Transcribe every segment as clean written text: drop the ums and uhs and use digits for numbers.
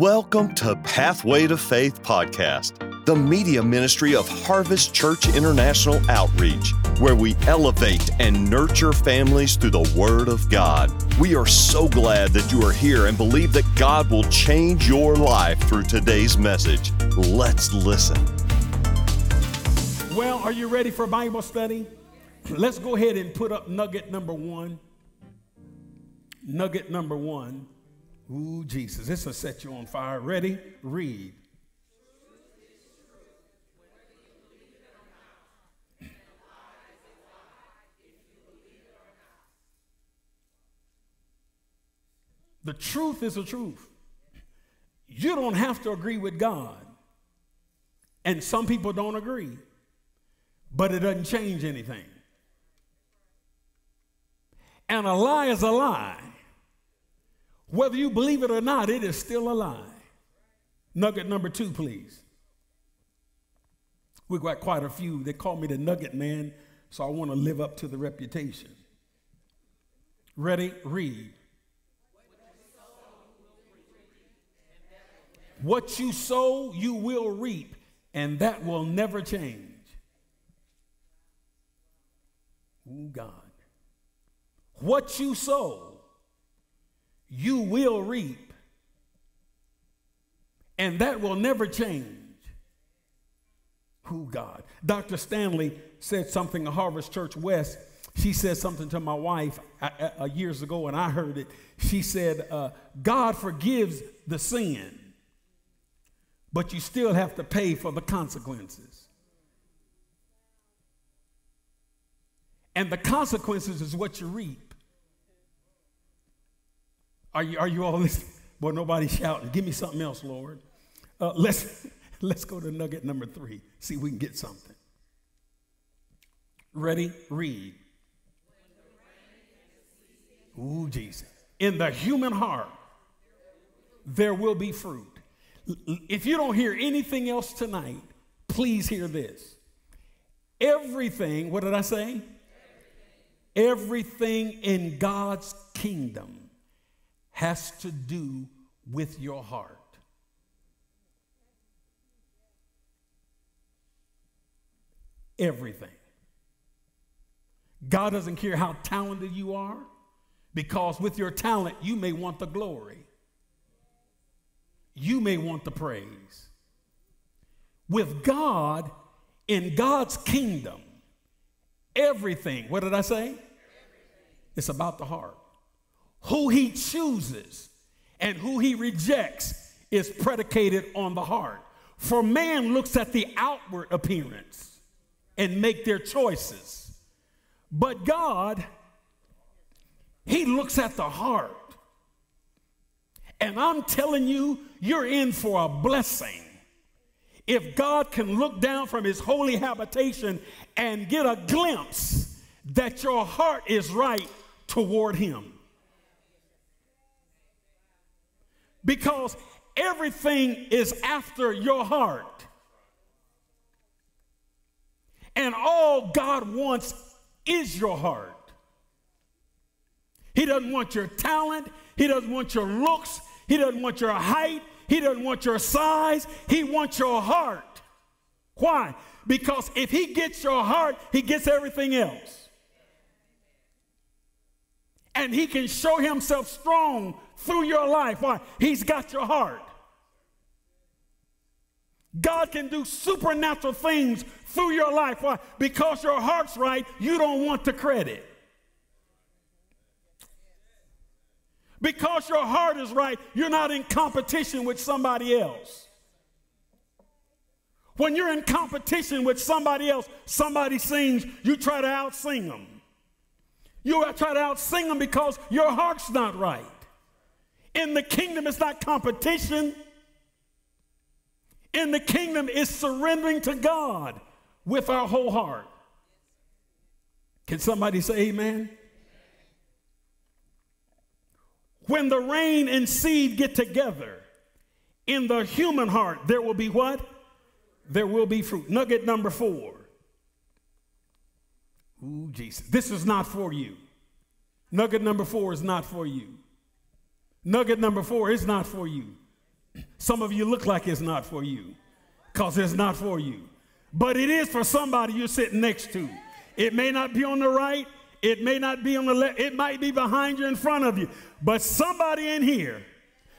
Welcome to Pathway to Faith Podcast, the media ministry of Harvest Church International Outreach, where we elevate and nurture families through the Word of God. We are so glad that you are here and believe that God will change your life through today's message. Let's listen. Well, are you ready for Bible study? Let's go ahead and put up nugget number one. Nugget number one. Ooh, Jesus, this will set you on fire. Ready? Read. The truth is the truth. You don't have to agree with God. And some people don't agree. But it doesn't change anything. And a lie is a lie. Whether you believe it or not, it is still a lie. Nugget number two, please. We've got quite a few. They call me the nugget man, so I want to live up to the reputation. Ready? Read. What you sow, you will reap, and that will never change. Oh, God. What you sow, you will reap, and that will never change. Who God? Dr. Stanley said something at Harvest Church West. She said something to my wife years ago, and I heard it. She said, God forgives the sin, but you still have to pay for the consequences. And the consequences is what you reap. Are you all listening? Boy, nobody's shouting. Give me something else, Lord. Let's go to nugget number three. See if we can get something. Ready? Read. Ooh, Jesus. In the human heart, there will be fruit. If you don't hear anything else tonight, please hear this. Everything, what did I say? Everything in God's kingdom has to do with your heart. Everything. God doesn't care how talented you are, because with your talent, you may want the glory. You may want the praise. With God, in God's kingdom, everything, what did I say? Everything. It's about the heart. Who he chooses and who he rejects is predicated on the heart. For man looks at the outward appearance and make their choices. But God, he looks at the heart. And I'm telling you, you're in for a blessing. If God can look down from his holy habitation and get a glimpse that your heart is right toward him. Because everything is after your heart. And all God wants is your heart. He doesn't want your talent. He doesn't want your looks. He doesn't want your height. He doesn't want your size. He wants your heart. Why? Because if he gets your heart, he gets everything else. And he can show himself strong through your life. Why? He's got your heart. God can do supernatural things through your life. Why? Because your heart's right, you don't want the credit. Because your heart is right, you're not in competition with somebody else. When you're in competition with somebody else, somebody sings, you try to out-sing them. You try to out-sing them because your heart's not right. In the kingdom, it's not competition. In the kingdom, it's surrendering to God with our whole heart. Can somebody say amen? When the rain and seed get together, in the human heart, there will be what? There will be fruit. Nugget number four. Ooh, Jesus. This is not for you. Nugget number four is not for you. Nugget number four is not for you. Some of you look like it's not for you, because it's not for you. But it is for somebody you're sitting next to. It may not be on the right. It may not be on the left. It might be behind you, in front of you. But somebody in here,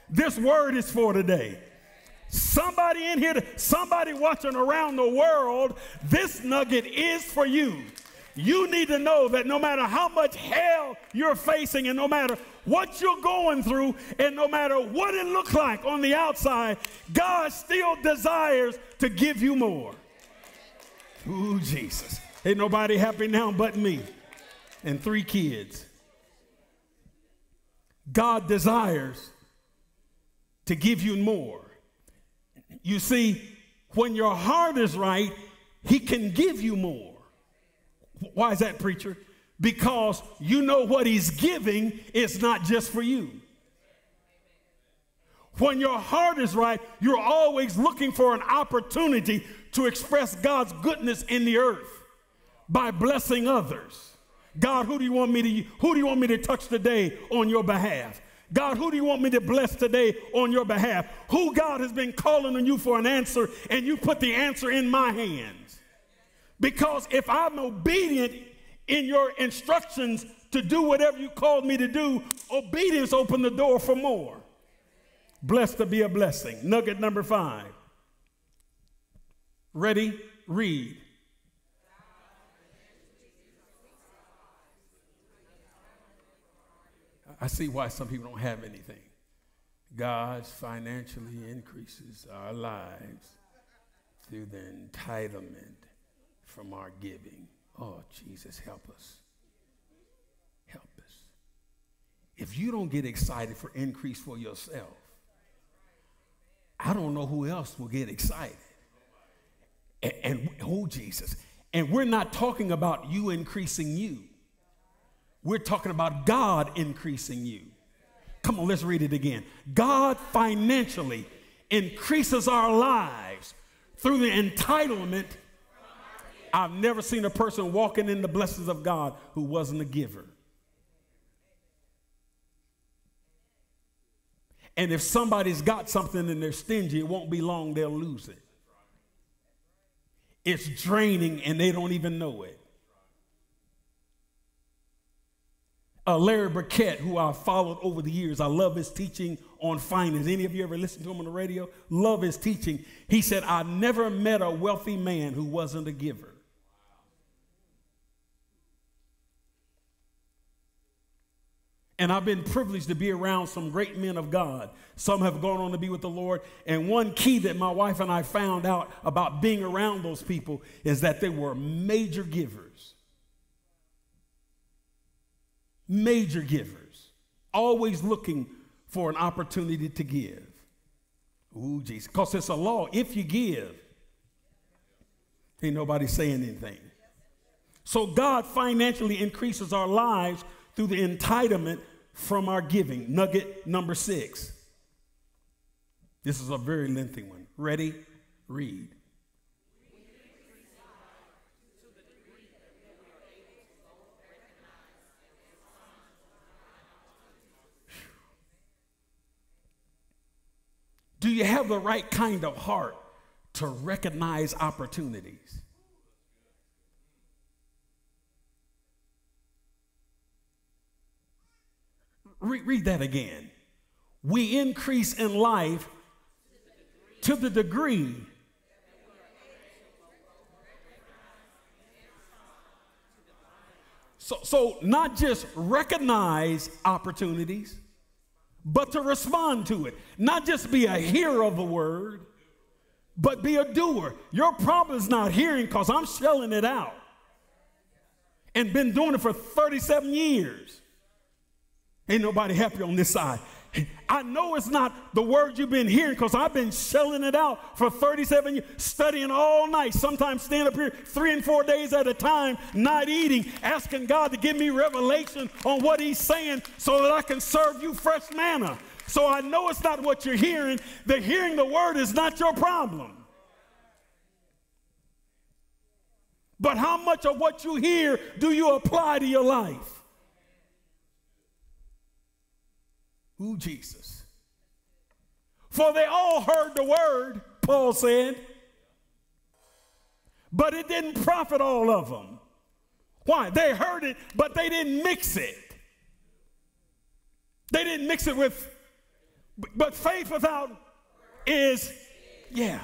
this word is for today. Somebody in here, somebody watching around the world, this nugget is for you. You need to know that no matter how much hell you're facing, and no matter what you're going through, and no matter what it looks like on the outside, God still desires to give you more. Ooh, Jesus. Ain't nobody happy now but me and three kids. God desires to give you more. You see, when your heart is right, he can give you more. Why is that, preacher? Because you know what he's giving is not just for you. When your heart is right, you're always looking for an opportunity to express God's goodness in the earth by blessing others. God, who do you want me to touch today on your behalf? God, who do you want me to bless today on your behalf? Who, God, has been calling on you for an answer, and you put the answer in my hands? Because if I'm obedient in your instructions to do whatever you called me to do, obedience opened the door for more. Blessed to be a blessing. Nugget number 5. Ready? Read. I see why some people don't have anything. God financially increases our lives through the entitlement from our giving. Oh, Jesus, help us. Help us. If you don't get excited for increase for yourself, I don't know who else will get excited. And oh, Jesus. And we're not talking about you increasing you. We're talking about God increasing you. Come on, let's read it again. God financially increases our lives through the entitlement. I've never seen a person walking in the blessings of God who wasn't a giver. And if somebody's got something and they're stingy, it won't be long they'll lose it. It's draining and they don't even know it. Larry Burkett, who I followed over the years, I love his teaching on finance. Any of you ever listen to him on the radio? Love his teaching. He said, I never met a wealthy man who wasn't a giver. And I've been privileged to be around some great men of God. Some have gone on to be with the Lord. And one key that my wife and I found out about being around those people is that they were major givers. Major givers, always looking for an opportunity to give. Ooh, Jesus, because it's a law. If you give, ain't nobody saying anything. So God financially increases our lives through the entitlement from our giving. Nugget number 6. This is a very lengthy one. Ready? Read. Do you have the right kind of heart to recognize opportunities? Read that again. We increase in life to the degree. So not just recognize opportunities, but to respond to it. Not just be a hearer of the word, but be a doer. Your problem is not hearing, because I'm shelling it out and been doing it for 37 years. Ain't nobody happy on this side. I know it's not the word you've been hearing, because I've been shelling it out for 37 years, studying all night, sometimes staying up here 3 and 4 days at a time, not eating, asking God to give me revelation on what he's saying so that I can serve you fresh manna. So I know it's not what you're hearing. The hearing the word is not your problem. But how much of what you hear do you apply to your life? Ooh, Jesus. For they all heard the word, Paul said, but it didn't profit all of them. Why? They heard it, but they didn't mix it. They didn't mix it with, but faith without is, yeah.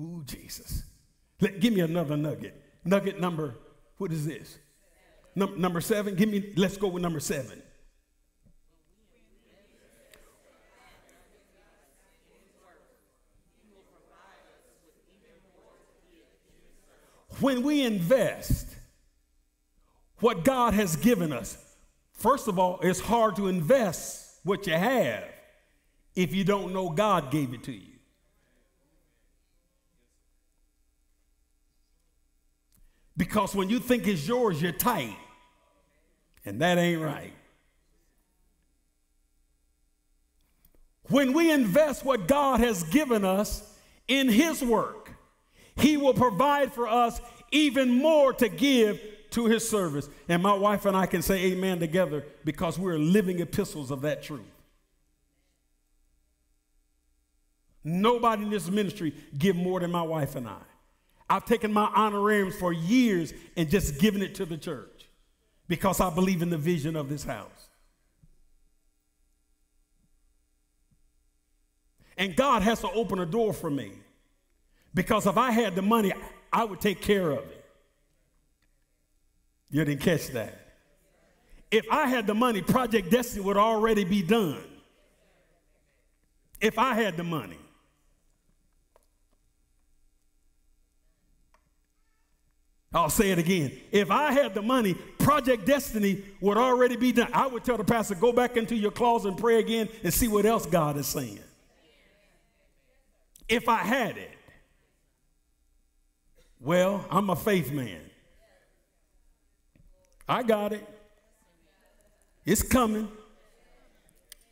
Ooh, Jesus. Give me another nugget. Nugget number, what is this? Number seven? Let's go with number seven. When we invest what God has given us, first of all, it's hard to invest what you have if you don't know God gave it to you. Because when you think it's yours, you're tight. And that ain't right. When we invest what God has given us in His work, He will provide for us even more to give to His service. And my wife and I can say amen together because we're living epistles of that truth. Nobody in this ministry gives more than my wife and I. I've taken my honorariums for years and just given it to the church because I believe in the vision of this house. And God has to open a door for me because if I had the money, I would take care of it. You didn't catch that. If I had the money, Project Destiny would already be done. If I had the money. I'll say it again. If I had the money, Project Destiny would already be done. I would tell the pastor, go back into your closet and pray again and see what else God is saying. If I had it. Well, I'm a faith man. I got it. It's coming.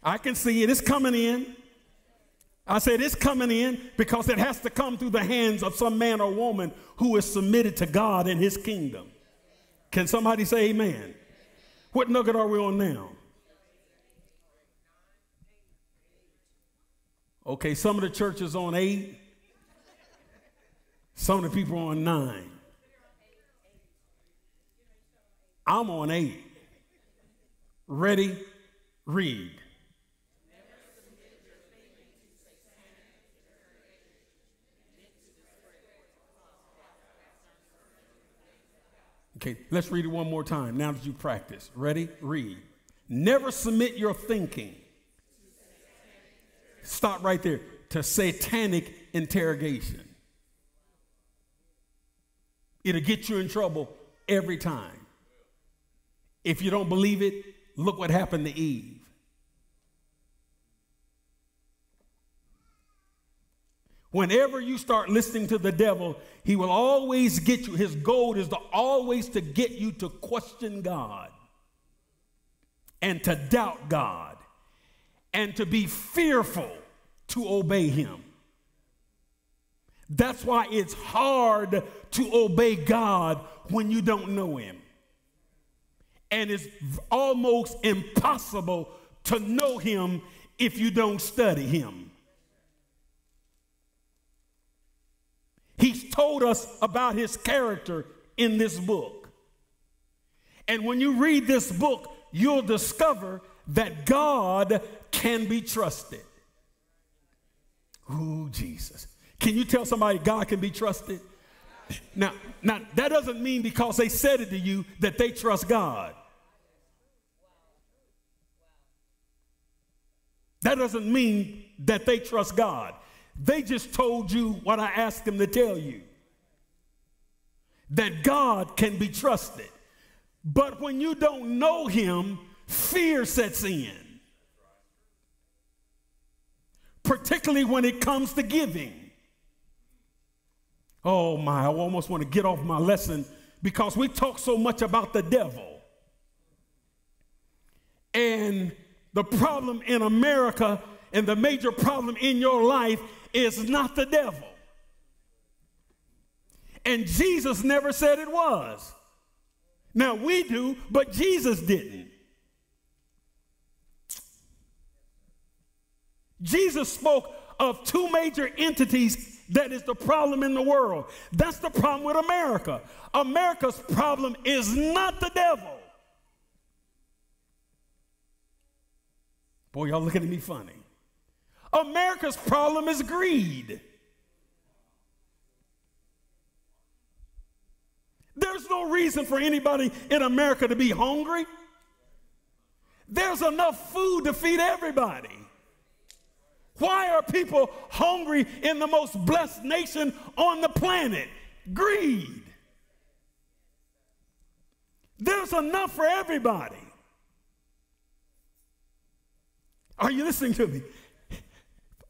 I can see it. It's coming in. I said it's coming in because it has to come through the hands of some man or woman who is submitted to God and His kingdom. Can somebody say amen? What nugget are we on now? Okay, some of the church is on 8. Some of the people are on 9. I'm on 8. Ready? Read. Okay, let's read it one more time now that you practice. Ready? Read. Never submit your thinking. Stop right there. To satanic interrogation. It'll get you in trouble every time. If you don't believe it, look what happened to Eve. Whenever you start listening to the devil, he will always get you. His goal is to always to get you to question God and to doubt God and to be fearful to obey Him. That's why it's hard to obey God when you don't know Him. And it's almost impossible to know Him if you don't study Him. He's told us about His character in this book. And when you read this book, you'll discover that God can be trusted. Ooh, Jesus. Can you tell somebody God can be trusted? Now, that doesn't mean because they said it to you that they trust God. That doesn't mean that they trust God. They just told you what I asked them to tell you. That God can be trusted. But when you don't know Him, fear sets in. Particularly when it comes to giving. Oh my, I almost want to get off my lesson because we talk so much about the devil. And the problem in America and the major problem in your life is not the devil. And Jesus never said it was. Now we do, but Jesus didn't. Jesus spoke of two major entities that is the problem in the world. That's the problem with America. America's problem is not the devil. Boy, y'all looking at me funny. America's problem is greed. There's no reason for anybody in America to be hungry. There's enough food to feed everybody. Why are people hungry in the most blessed nation on the planet? Greed. There's enough for everybody. Are you listening to me?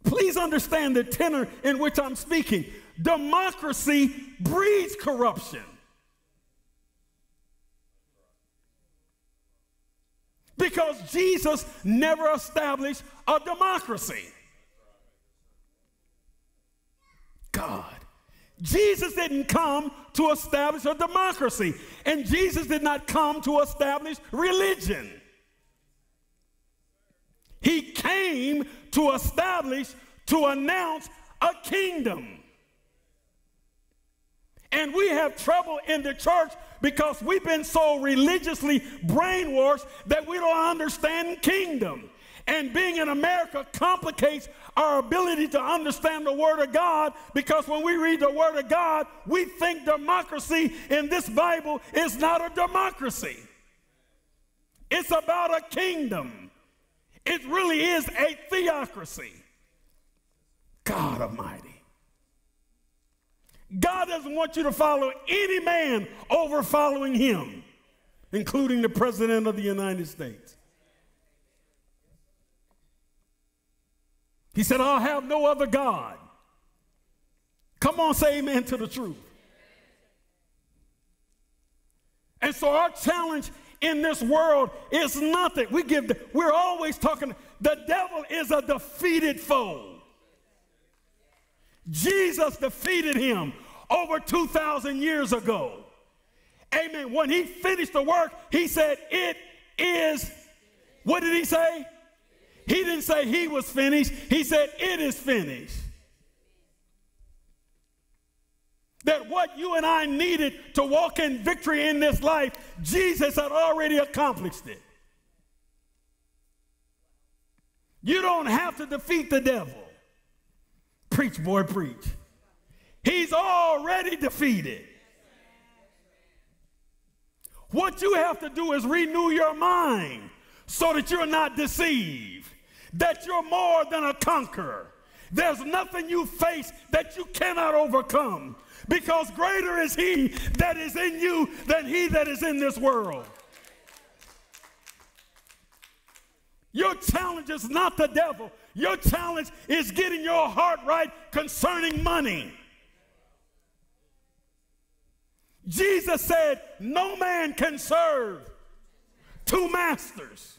Please understand the tenor in which I'm speaking. Democracy breeds corruption. Because Jesus never established a democracy. God. Jesus didn't come to establish a democracy. And Jesus did not come to establish religion. He came to establish, to announce a kingdom. And we have trouble in the church because we've been so religiously brainwashed that we don't understand kingdom. And being in America complicates our ability to understand the Word of God, because when we read the Word of God, we think democracy in this Bible is not a democracy. It's about a kingdom. It really is a theocracy. God Almighty. God doesn't want you to follow any man over following him, including the President of the United States. He said, I'll have no other God. Come on, say amen to the truth. And so our challenge in this world is not that we're always talking, the devil is a defeated foe. Jesus defeated him over 2,000 years ago. Amen. When he finished the work, he said, it is, what did he say? He didn't say he was finished. He said, it is finished. That what you and I needed to walk in victory in this life, Jesus had already accomplished it. You don't have to defeat the devil. Preach, boy, preach. He's already defeated. What you have to do is renew your mind so that you're not deceived, that you're more than a conqueror. There's nothing you face that you cannot overcome, because greater is he that is in you than he that is in this world. Your challenge is not the devil. Your challenge is getting your heart right concerning money. Jesus said, no man can serve two masters.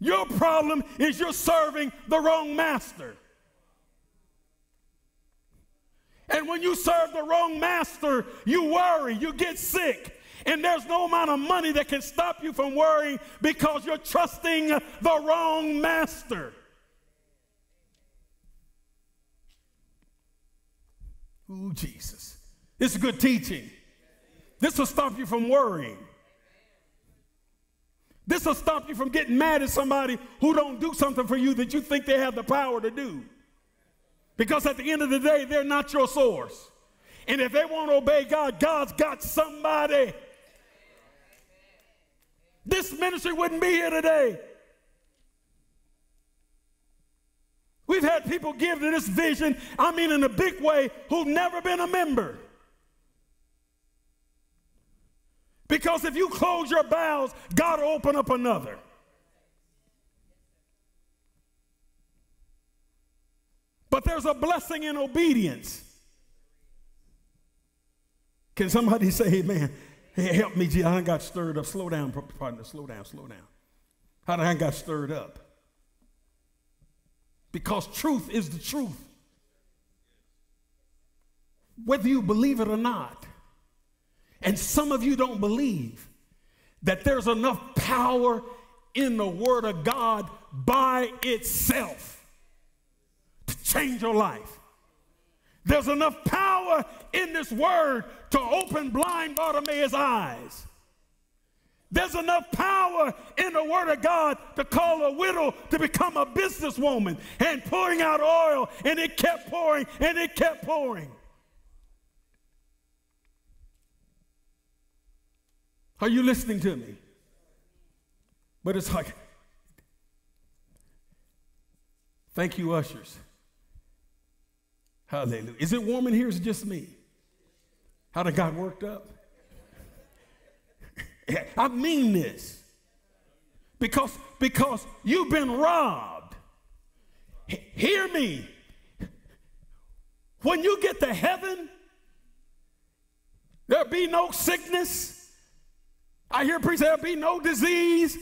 Your problem is you're serving the wrong master. And when you serve the wrong master, you worry, you get sick. And there's no amount of money that can stop you from worrying, because you're trusting the wrong master. Ooh, Jesus. This is good teaching. This will stop you from worrying. This will stop you from getting mad at somebody who don't do something for you that you think they have the power to do. Because at the end of the day, they're not your source. And if they won't obey God, God's got somebody. This ministry wouldn't be here today. We've had people give to this vision, I mean in a big way, who've never been a member. Because if you close your bowels, God will open up another. But there's a blessing in obedience. Can somebody say amen? Hey, help me, I done got stirred up. Slow down, partner. Slow down. How did I got stirred up? Because truth is the truth. Whether you believe it or not, and some of you don't believe that there's enough power in the Word of God by itself to change your life. There's enough power in this Word to open blind Bartimaeus' eyes. There's enough power in the Word of God to call a widow to become a businesswoman, and pouring out oil, and it kept pouring, and it kept pouring. Are you listening to me? But it's like, thank you, ushers. Hallelujah. Is it warm in here? Is it just me? How did God worked up? I mean this because you've been robbed. Hear me. When you get to heaven, there'll be no sickness. I hear priests say there'll be no disease.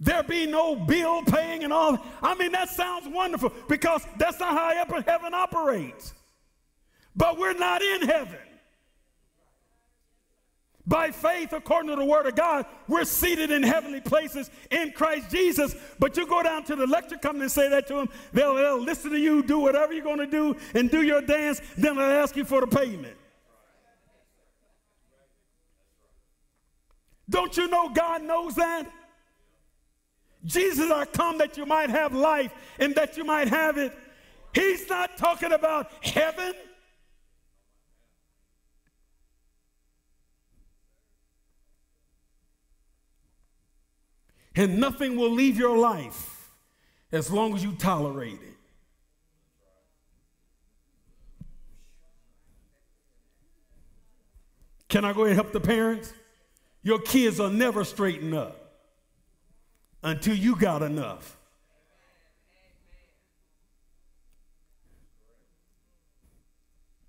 There'll be no bill paying and all. I mean, that sounds wonderful because that's not how heaven operates. But we're not in heaven. By faith, according to the Word of God, we're seated in heavenly places in Christ Jesus. But you go down to the lecture company and say that to them. They'll listen to you, do whatever you're going to do, and do your dance. Then they'll ask you for the payment. Don't you know God knows that? Jesus, I come that you might have life and that you might have it. He's not talking about heaven. And nothing will leave your life as long as you tolerate it. Can I go ahead and help the parents? Your kids will never straighten up until you got enough.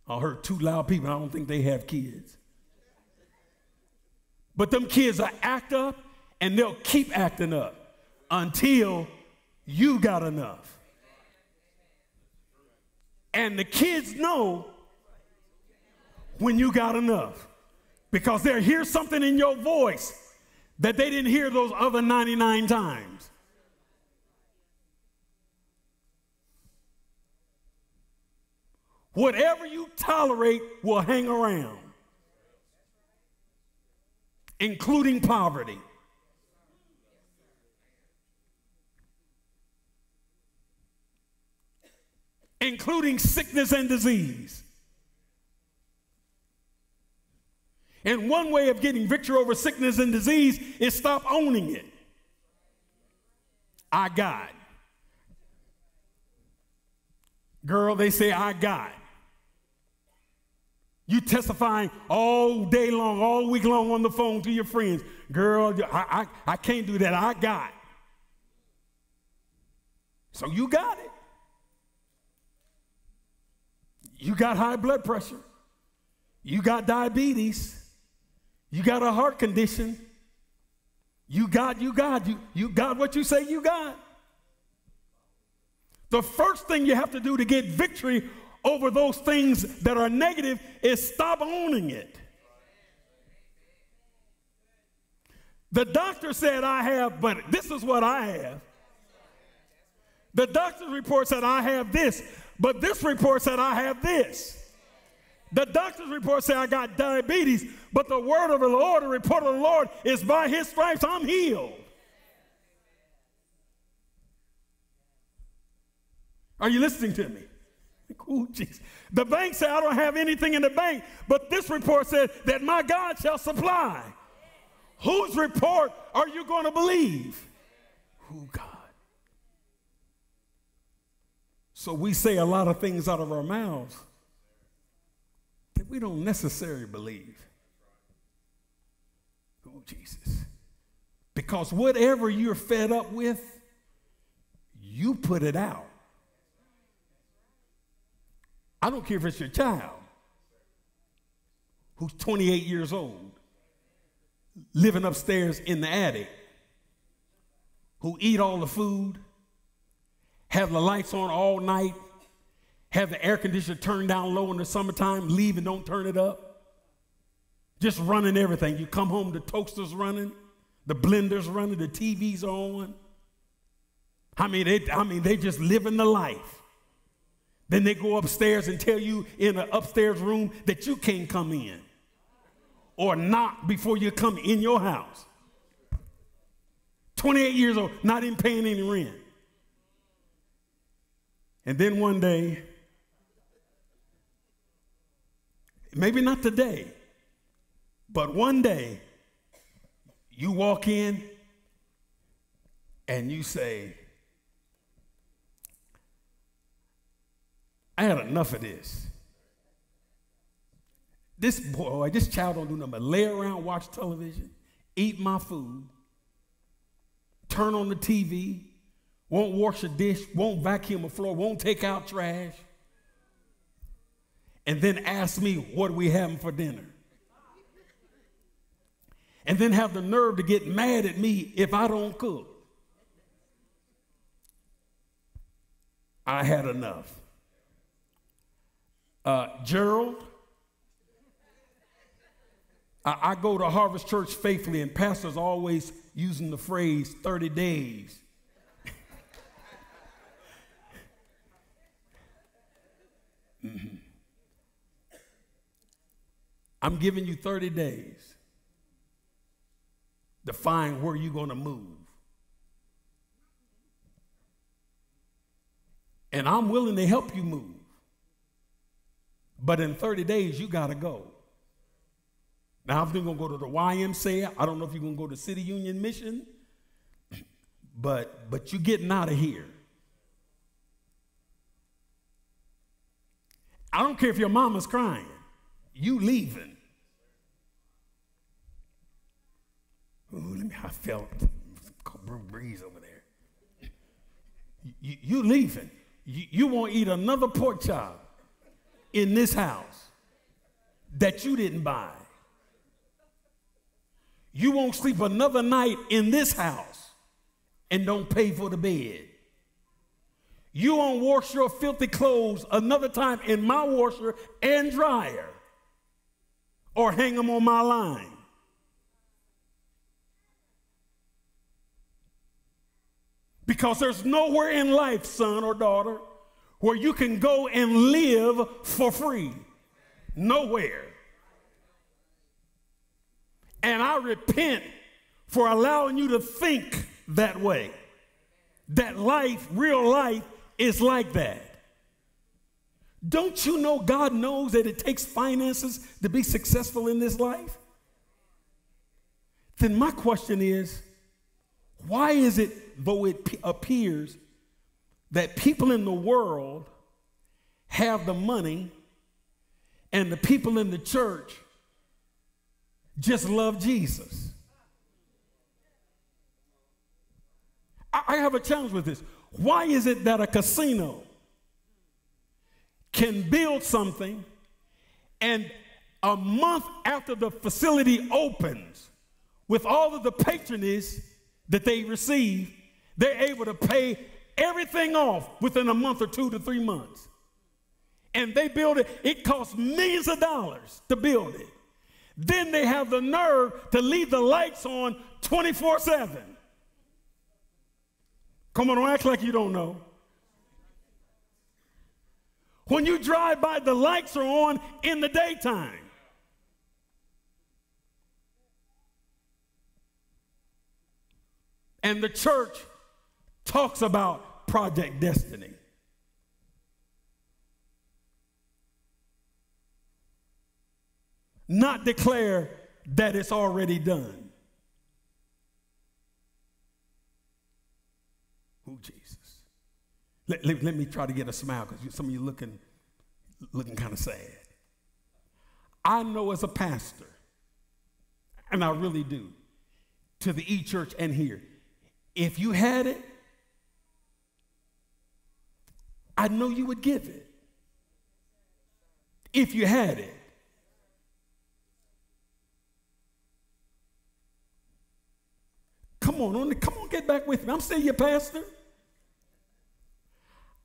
I heard two loud people. I don't think they have kids. But them kids will act up. And they'll keep acting up until you got enough. And the kids know when you got enough because they'll hear something in your voice that they didn't hear those other 99 times. Whatever you tolerate will hang around, including poverty. Including sickness and disease. And one way of getting victory over sickness and disease is stop owning it. I got. Girl, they say, I got. You testifying all day long, all week long on the phone to your friends. Girl, I can't do that. I got. So you got it. You got high blood pressure. You got diabetes. You got a heart condition. You got what you say you got. The first thing you have to do to get victory over those things that are negative is stop owning it. The doctor said I have, but this is what I have. The doctor's report said I have this. But this report said, I have this. The doctor's report said, I got diabetes. But the word of the Lord, the report of the Lord, is by his stripes, I'm healed. Are you listening to me? Ooh, Jesus. The bank said, I don't have anything in the bank. But this report said that my God shall supply. Whose report are you going to believe? Who God? So we say a lot of things out of our mouths that we don't necessarily believe. Oh, Jesus. Because whatever you're fed up with, you put it out. I don't care if it's your child who's 28 years old, living upstairs in the attic, who eat all the food, have the lights on all night, have the air conditioner turned down low in the summertime, leave and don't turn it up. Just running everything. You come home, the toaster's running, The blender's running, the TV's on. I mean, they just living the life. Then they go upstairs and tell you in an upstairs room that you can't come in or knock before you come in your house. 28 years old, not even paying any rent. And then one day, maybe not today, but one day, you walk in and you say, I had enough of this. This child don't do nothing but lay around, watch television, eat my food, turn on the TV, won't wash a dish, won't vacuum a floor, won't take out trash, and then ask me what are we having for dinner. And then have the nerve to get mad at me if I don't cook. I had enough. Gerald, I go to Harvest Church faithfully, and pastors always using the phrase 30 days. Mm-hmm. I'm giving you 30 days to find where you're going to move. And I'm willing to help you move. But in 30 days, you got to go. Now, I'm going to go to the YMCA. I don't know if you're going to go to City Union Mission. But you're getting out of here. I don't care if your mama's crying. You leaving. Ooh, I felt a breeze over there. You leaving. You won't eat another pork chop in this house that you didn't buy. You won't sleep another night in this house and don't pay for the bed. You won't wash your filthy clothes another time in my washer and dryer or hang them on my line. Because there's nowhere in life, son or daughter, where you can go and live for free. Nowhere. And I repent for allowing you to think that way. That life, real life, is like that. Don't you know God knows that it takes finances to be successful in this life? Then my question is, why is it, though it appears that people in the world have the money and the people in the church just love Jesus? I have a challenge with this. Why is it that a casino can build something and a month after the facility opens, with all of the patronage that they receive, they're able to pay everything off within a month or 2 to 3 months. And they build it. It costs millions of dollars to build it. Then they have the nerve to leave the lights on 24/7. Come on, don't act like you don't know. When you drive by, the lights are on in the daytime. And the church talks about Project Destiny. Not declare that it's already done. Ooh, Jesus. Let me try to get a smile, because some of you looking kind of sad. I know as a pastor, and I really do, to the e-church and here, if you had it, I know you would give it. If you had it. Come on, get back with me. I'm still your pastor.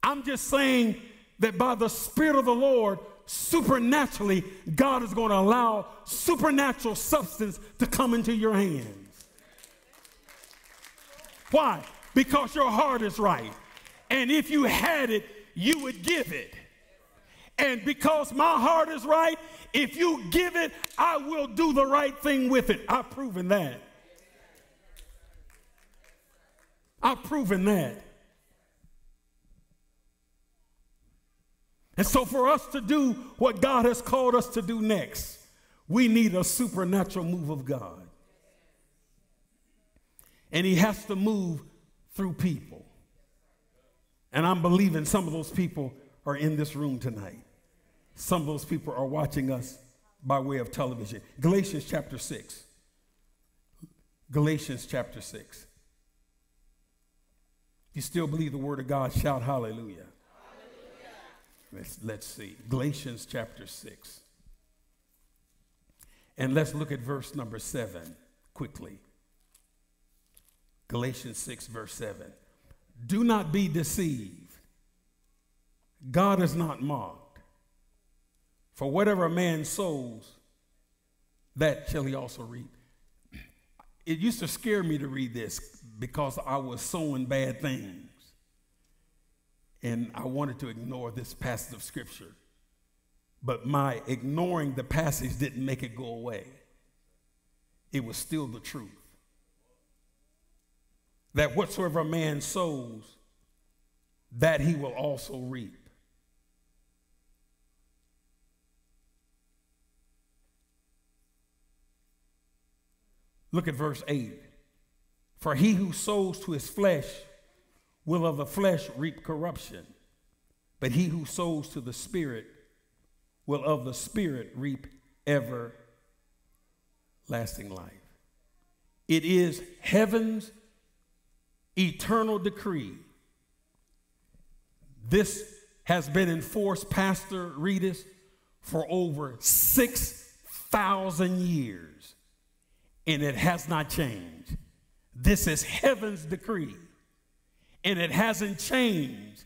I'm just saying that by the Spirit of the Lord, supernaturally, God is going to allow supernatural substance to come into your hands. Why? Because your heart is right. And if you had it, you would give it. And because my heart is right, if you give it, I will do the right thing with it. I've proven that. I've proven that. And so for us to do what God has called us to do next, we need a supernatural move of God. And he has to move through people. And I'm believing some of those people are in this room tonight. Some of those people are watching us by way of television. Galatians chapter 6. Galatians chapter 6. If you still believe the word of God, shout hallelujah. Hallelujah. Let's see. Galatians chapter 6. And let's look at verse number 7 quickly. Galatians 6, verse 7. Do not be deceived. God is not mocked. For whatever a man sows, that shall he also reap. It used to scare me to read this because I was sowing bad things. And I wanted to ignore this passage of scripture. But my ignoring the passage didn't make it go away. It was still the truth. That whatsoever a man sows, that he will also reap. Look at verse 8. For he who sows to his flesh will of the flesh reap corruption, but he who sows to the Spirit will of the Spirit reap everlasting life. It is heaven's eternal decree. This has been enforced, Pastor Reedus, for over 6,000 years, and it has not changed. This is heaven's decree, and it hasn't changed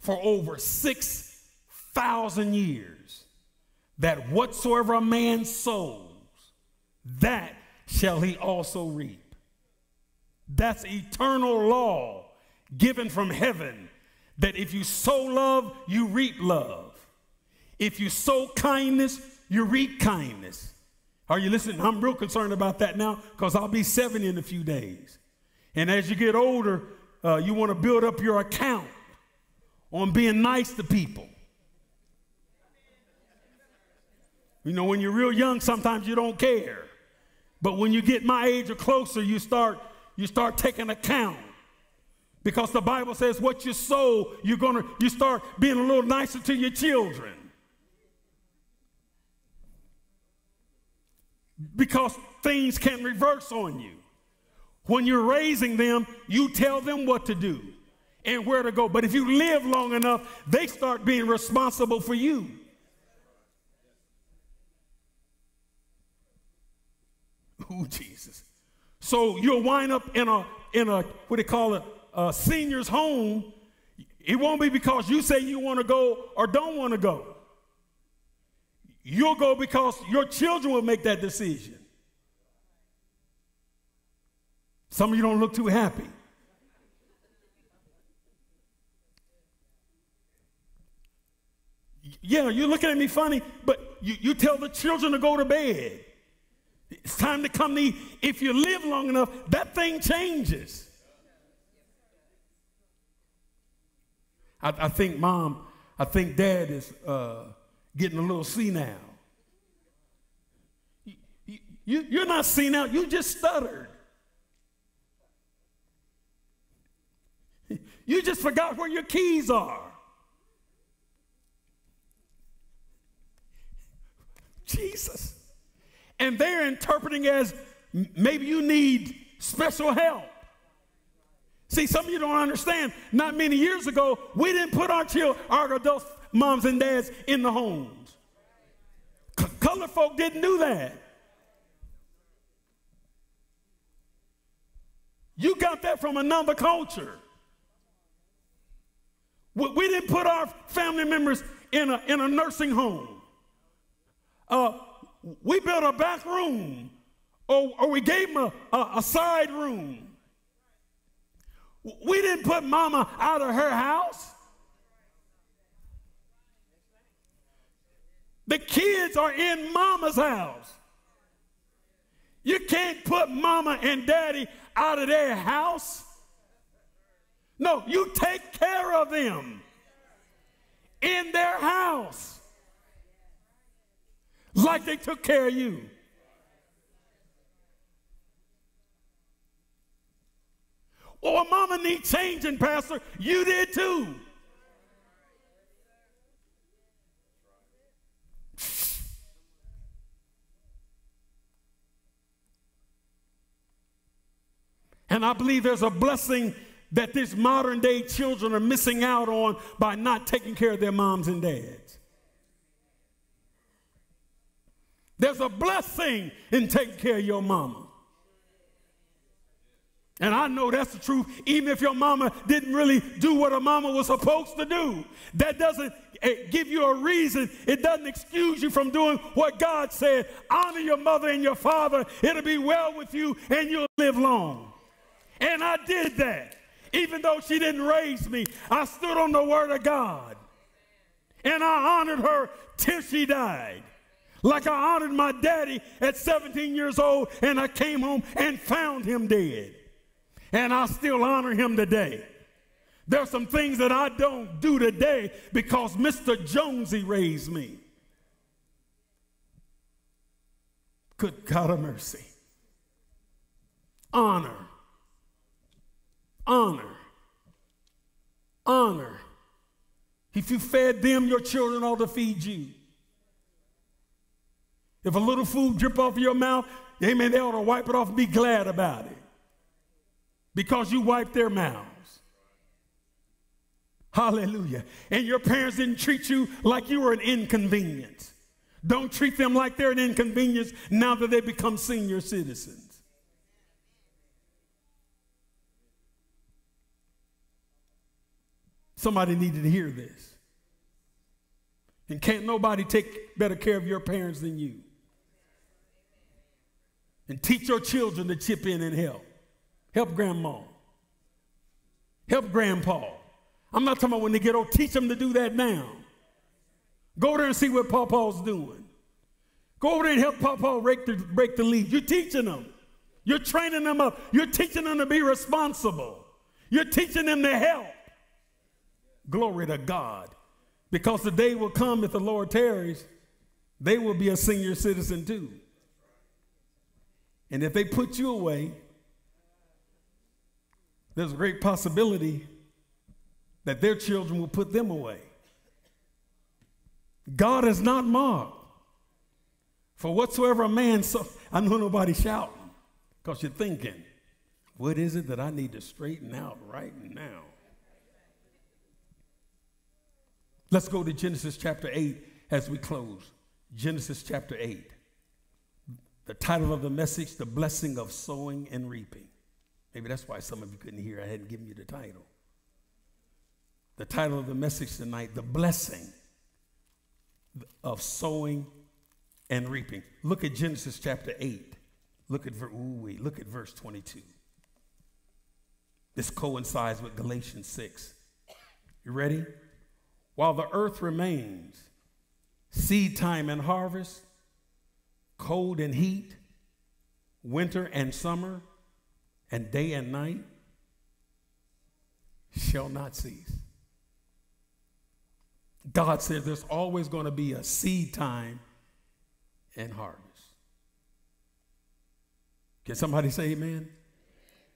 for over 6,000 years, that whatsoever a man sows, that shall he also reap. That's eternal law given from heaven. That if you sow love, you reap love. If you sow kindness, you reap kindness. Are you listening? I'm real concerned about that now because I'll be 70 in a few days. And as you get older, you want to build up your account on being nice to people. You know, when you're real young, sometimes you don't care. But when you get my age or closer, you start taking account. Because the Bible says what you sow, you start being a little nicer to your children. Because things can reverse on you. When you're raising them, you tell them what to do and where to go. But if you live long enough, they start being responsible for you. Ooh, Jesus. So you'll wind up in a what do they call it? A senior's home. It won't be because you say you want to go or don't want to go. You'll go because your children will make that decision. Some of you don't look too happy. Yeah, you're looking at me funny, but you tell the children to go to bed. It's time to come to eat. If you live long enough, that thing changes. I think mom, I think dad is getting a little senile. You're not senile, you just stuttered. You just forgot where your keys are. Jesus. And they're interpreting as maybe you need special help. See, some of you don't understand. Not many years ago, we didn't put our adult moms and dads in the homes. Color folk didn't do that. You got that from another culture. We didn't put our family members in a nursing home. We built a back room, or we gave them a side room. We didn't put mama out of her house. The kids are in mama's house. You can't put mama and daddy out of their house. No, you take care of them in their house like they took care of you. Or mama needs changing, Pastor. You did too. And I believe there's a blessing that these modern day children are missing out on by not taking care of their moms and dads. There's a blessing in taking care of your mama. And I know that's the truth, even if your mama didn't really do what her mama was supposed to do. That doesn't give you a reason. It doesn't excuse you from doing what God said. Honor your mother and your father. It'll be well with you and you'll live long. And I did that. Even though she didn't raise me, I stood on the word of God. And I honored her till she died. Like I honored my daddy at 17 years old, and I came home and found him dead. And I still honor him today. There's some things that I don't do today because Mr. Jonesy raised me. Good God of mercy. Honor. Honor. Honor. If you fed them, your children ought to feed you. If a little food drip off of your mouth, amen, they ought to wipe it off and be glad about it. Because you wiped their mouths. Hallelujah. And your parents didn't treat you like you were an inconvenience. Don't treat them like they're an inconvenience now that they become senior citizens. Somebody needed to hear this. And can't nobody take better care of your parents than you. And teach your children to chip in and help. Help grandma. Help grandpa. I'm not talking about when they get old. Teach them to do that now. Go there and see what Pawpaw's doing. Go over there and help Pawpaw break the leaves. You're teaching them. You're training them up. You're teaching them to be responsible. You're teaching them to help. Glory to God. Because the day will come, if the Lord tarries, they will be a senior citizen too. And if they put you away, there's a great possibility that their children will put them away. God is not mocked. For whatsoever a man so I know nobody shouting because you're thinking, what is it that I need to straighten out right now? Let's go to Genesis chapter 8 as we close. Genesis chapter 8. The title of the message, The Blessing of Sowing and Reaping. Maybe that's why some of you couldn't hear. I hadn't given you the title. The title of the message tonight, The Blessing of Sowing and Reaping. Look at Genesis chapter 8. Look at verse 22. This coincides with Galatians 6. You ready? While the earth remains, seed time and harvest, cold and heat, winter and summer, and day and night shall not cease. God says there's always going to be a seed time and harvest. Can somebody say amen?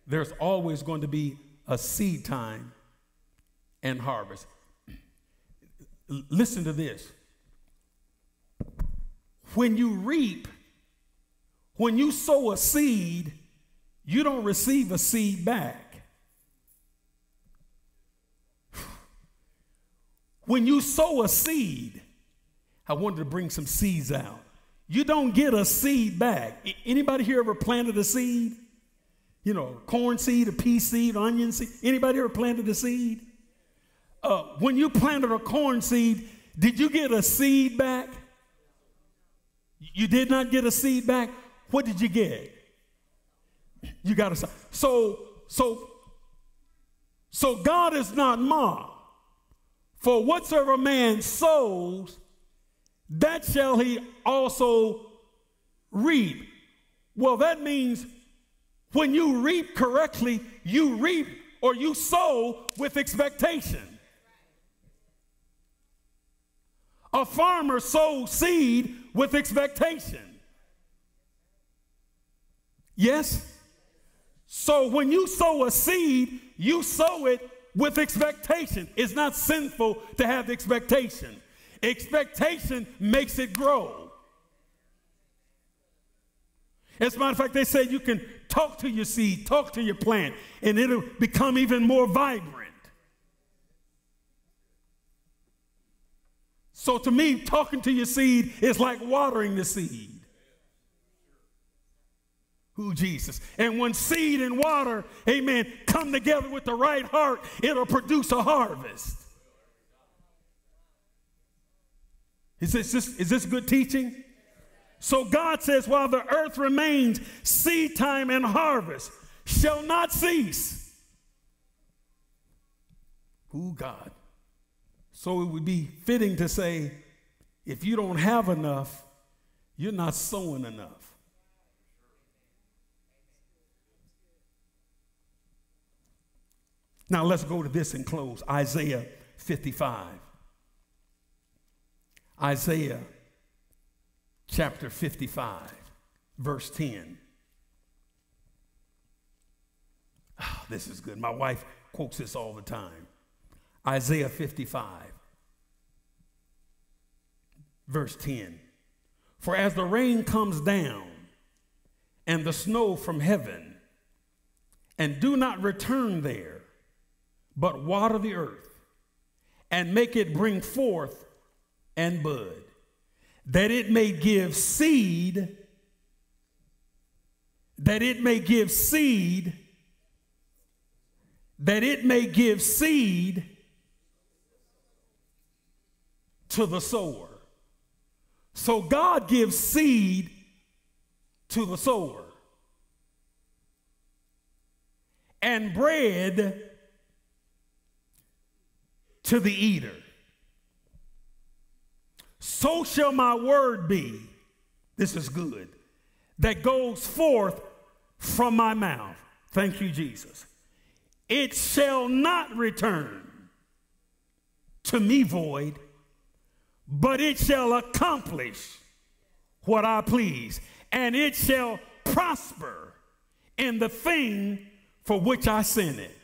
There's always going to be a seed time and harvest. Listen to this. When you reap, when you sow a seed, you don't receive a seed back. When you sow a seed, I wanted to bring some seeds out. You don't get a seed back. Anybody here ever planted a seed? You know, corn seed, a pea seed, onion seed. Anybody ever planted a seed? When you planted a corn seed, did you get a seed back? You did not get a seed back. What did you get? You got to. So So God is not mocked. For whatsoever man sows, that shall he also reap. Well, that means when you reap correctly, you reap or you sow with expectation. A farmer sows seed with expectation. Yes? So when you sow a seed, you sow it with expectation. It's not sinful to have expectation. Expectation makes it grow. As a matter of fact, they say you can talk to your seed, talk to your plant, and it'll become even more vibrant. So to me, talking to your seed is like watering the seed. Who Jesus? And when seed and water, amen, come together with the right heart, it'll produce a harvest. Is this good teaching? So God says, while the earth remains, seed time and harvest shall not cease. Ooh, God. So it would be fitting to say, if you don't have enough, you're not sowing enough. Now let's go to this and close. Isaiah 55. Isaiah chapter 55, verse 10. Oh, this is good. My wife quotes this all the time. Isaiah 55, verse 10. For as the rain comes down and the snow from heaven, and do not return there, but water the earth and make it bring forth and bud, that it may give seed, that it may give seed, that it may give seed to the sower. So God gives seed to the sower and bread to the eater. So shall my word be, this is good, that goes forth from my mouth. Thank you, Jesus. It shall not return to me void, but it shall accomplish what I please, and it shall prosper in the thing for which I sent it.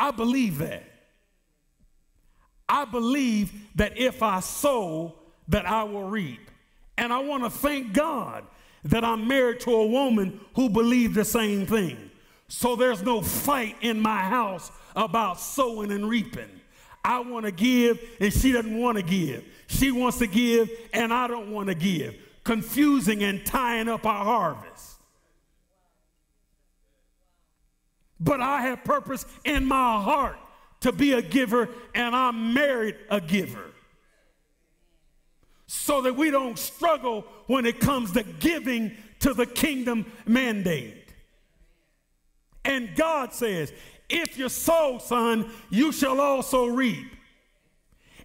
I believe that. I believe that if I sow, that I will reap. And I want to thank God that I'm married to a woman who believes the same thing. So there's no fight in my house about sowing and reaping. I want to give and she doesn't want to give. She wants to give and I don't want to give. Confusing and tying up our harvest. But I have purpose in my heart to be a giver, and I'm married a giver. So that we don't struggle when it comes to giving to the kingdom mandate. And God says, if you sow, son, you shall also reap.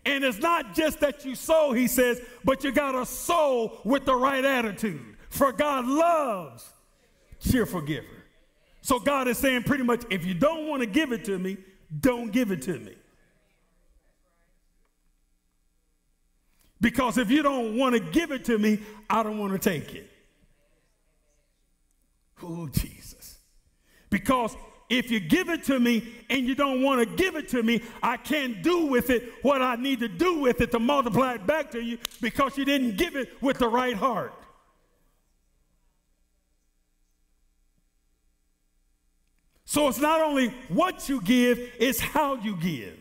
And it's not just that you sow, he says, but you got to sow with the right attitude. For God loves cheerful givers. So God is saying pretty much, if you don't want to give it to me, don't give it to me. Because if you don't want to give it to me, I don't want to take it. Oh, Jesus. Because if you give it to me and you don't want to give it to me, I can't do with it what I need to do with it to multiply it back to you because you didn't give it with the right heart. So it's not only what you give, it's how you give.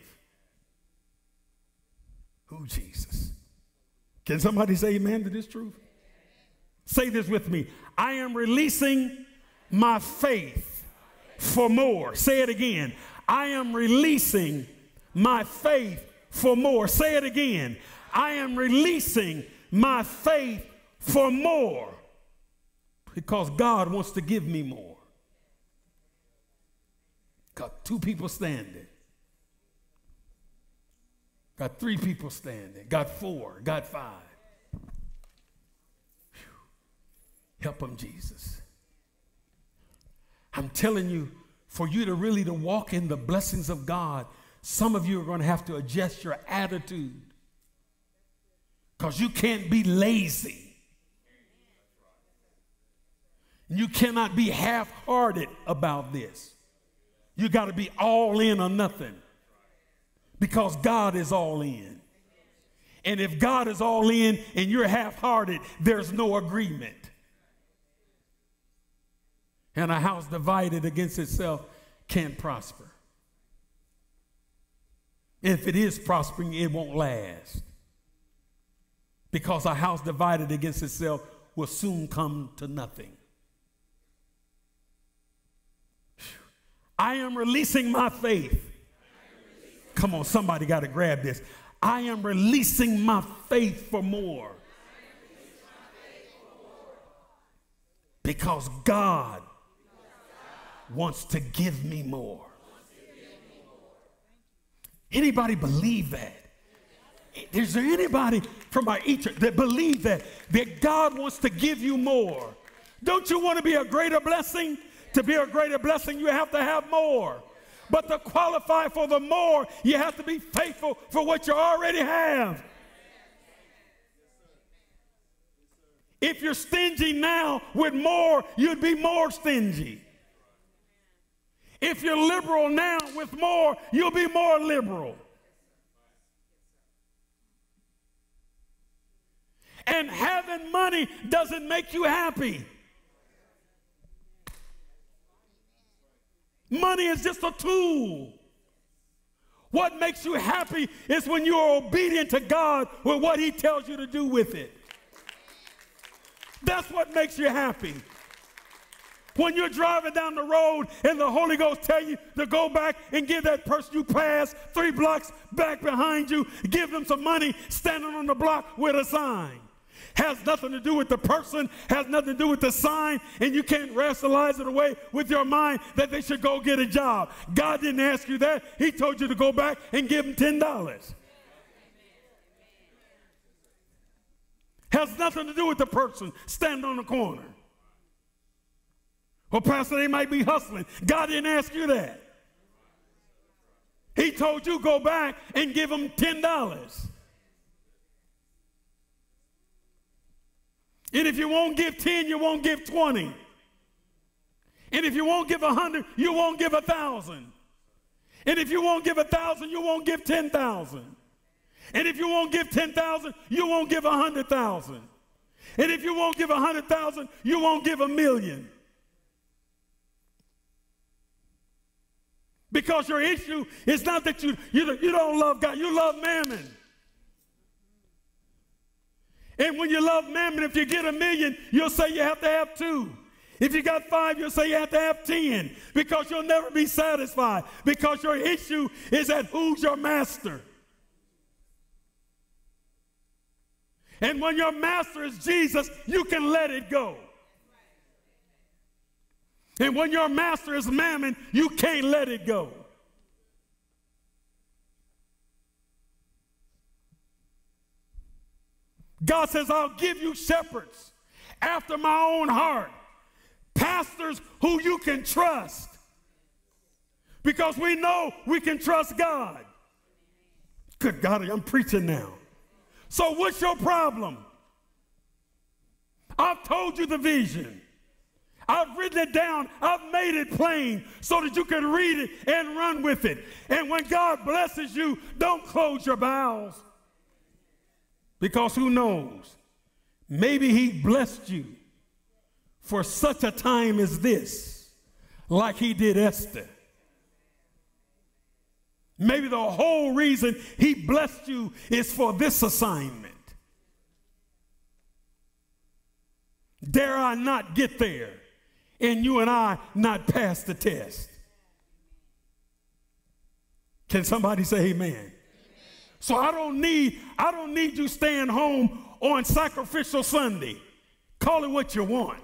Who, Jesus? Can somebody say amen to this truth? Say this with me. I am releasing my faith for more. Say it again. I am releasing my faith for more. Say it again. I am releasing my faith for more because God wants to give me more. Got two people standing. Got three people standing. Got four. Got five. Help them, Jesus. I'm telling you, for you to really to walk in the blessings of God, some of you are going to have to adjust your attitude, because you can't be lazy. You cannot be half-hearted about this. You got to be all in or nothing, because God is all in. And if God is all in and you're half-hearted, there's no agreement. And a house divided against itself can't prosper. If it is prospering, it won't last. Because a house divided against itself will soon come to nothing. I am releasing my faith. Come on, somebody got to grab this. I am releasing my faith for more. Because God wants to give me more. Anybody believe that? Is there anybody from our church that believe that God wants to give you more? Don't you want to be a greater blessing? To be a greater blessing, you have to have more. But to qualify for the more, you have to be faithful for what you already have. If you're stingy now with more, you'd be more stingy. If you're liberal now with more, you'll be more liberal. And having money doesn't make you happy. Money is just a tool. What makes you happy is when you're obedient to God with what He tells you to do with it. That's what makes you happy. When you're driving down the road and the Holy Ghost tells you to go back and give that person you passed 3 blocks back behind you, give them some money standing on the block with a sign. Has nothing to do with the person, has nothing to do with the sign, and you can't rationalize it away with your mind that they should go get a job. God didn't ask you that. He told you to go back and give them $10. Has nothing to do with the person standing on the corner. Well, Pastor, they might be hustling. God didn't ask you that. He told you go back and give them $10. And if you won't give 10, you won't give 20. And if you won't give 100, you won't give 1,000. And if you won't give 1,000, you won't give 10,000. And if you won't give 10,000, you won't give 100,000. And if you won't give 100,000, you won't give $1 million. Because your issue is not that you don't love God. You love mammon. And when you love mammon, if you get $1 million, you'll say you have to have 2. If you got 5, you'll say you have to have 10. Because you'll never be satisfied. Because your issue is that who's your master. And when your master is Jesus, you can let it go. And when your master is mammon, you can't let it go. God says, I'll give you shepherds after my own heart, pastors who you can trust, because we know we can trust God. Good God, I'm preaching now. So what's your problem? I've told you the vision. I've written it down. I've made it plain so that you can read it and run with it. And when God blesses you, don't close your bowels. Because who knows? Maybe He blessed you for such a time as this, like He did Esther. Maybe the whole reason He blessed you is for this assignment. Dare I not get there? And you and I not pass the test. Can somebody say amen? So I don't need you staying home on Sacrificial Sunday. Call it what you want.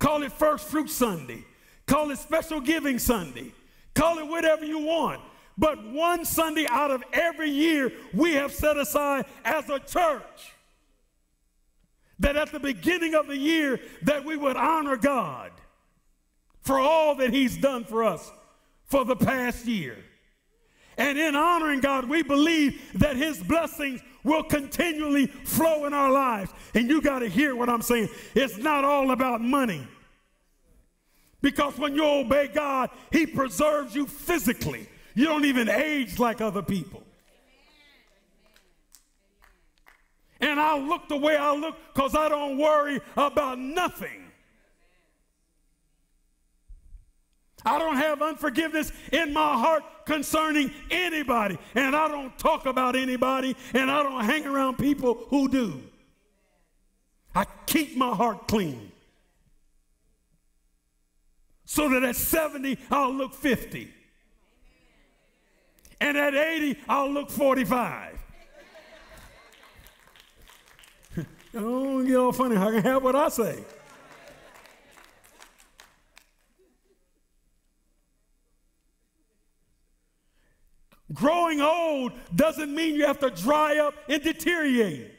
Call it First Fruit Sunday. Call it Special Giving Sunday. Call it whatever you want. But one Sunday out of every year, we have set aside as a church that at the beginning of the year that we would honor God for all that he's done for us for the past year. And in honoring God, we believe that his blessings will continually flow in our lives. And you got to hear what I'm saying. It's not all about money. Because when you obey God, he preserves you physically. You don't even age like other people. And I look the way I look because I don't worry about nothing. I don't have unforgiveness in my heart concerning anybody. And I don't talk about anybody. And I don't hang around people who do. I keep my heart clean. So that at 70, I'll look 50. And at 80, I'll look 45. Don't get all funny. I can have what I say. Growing old doesn't mean you have to dry up and deteriorate.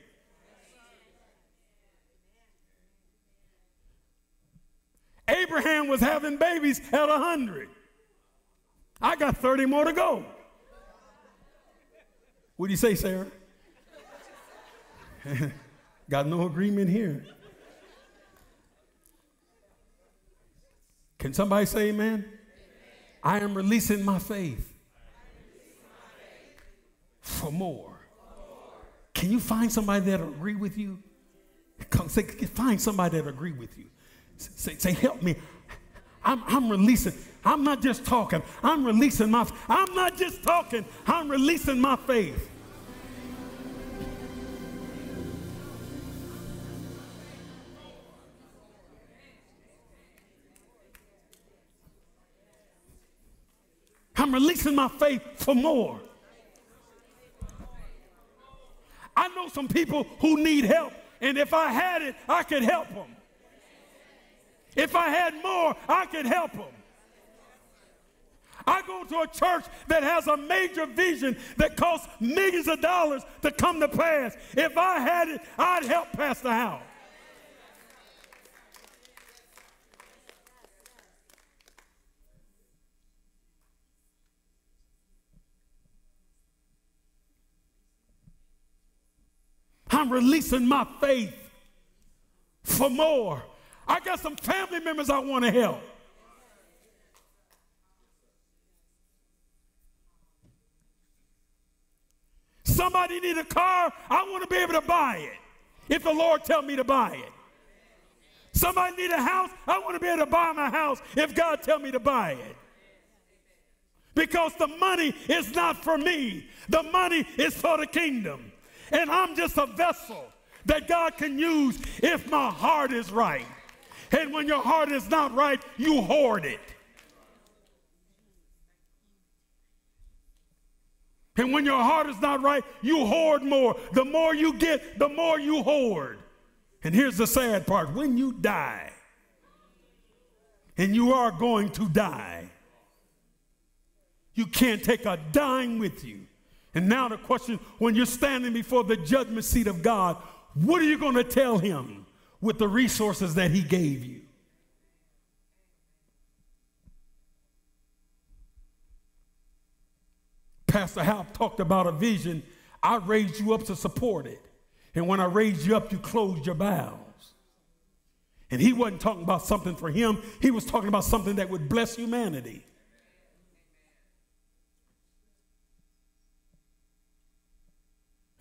Abraham was having babies at 100. I got 30 more to go. What do you say, Sarah? Got no agreement here. Can somebody say amen? I am releasing my faith for more. Can you find somebody that agree with you? Come say, find somebody that agree with you. Say, help me. I'm releasing. I'm not just talking. I'm releasing my faith. I'm not just talking. I'm releasing my faith. I'm releasing my faith for more. I know some people who need help, and if I had it, I could help them. If I had more, I could help them. I go to a church that has a major vision that costs millions of dollars to come to pass. If I had it, I'd help Pastor Howell. I'm releasing my faith for more. I got some family members I want to help. Somebody need a car, I want to be able to buy it, if the Lord tell me to buy it. Somebody need a house, I want to be able to buy my house, if God tell me to buy it. Because the money is not for me. The money is for the kingdom. And I'm just a vessel that God can use if my heart is right. And when your heart is not right, you hoard it. And when your heart is not right, you hoard more. The more you get, the more you hoard. And here's the sad part. When you die, and you are going to die, you can't take a dime with you. And now the question, when you're standing before the judgment seat of God, what are you going to tell him with the resources that he gave you? Pastor Houpe talked about a vision. I raised you up to support it. And when I raised you up, you closed your bowels. And he wasn't talking about something for him. He was talking about something that would bless humanity.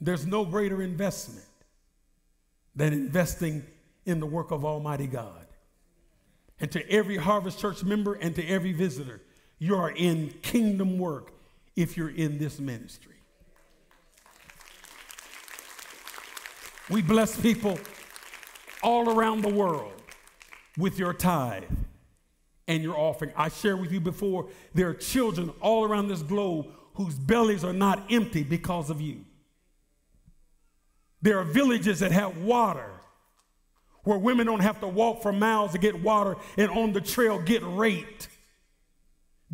There's no greater investment than investing in the work of Almighty God. And to every Harvest Church member and to every visitor, you are in kingdom work if you're in this ministry. We bless people all around the world with your tithe and your offering. I shared with you before, there are children all around this globe whose bellies are not empty because of you. There are villages that have water where women don't have to walk for miles to get water and on the trail get raped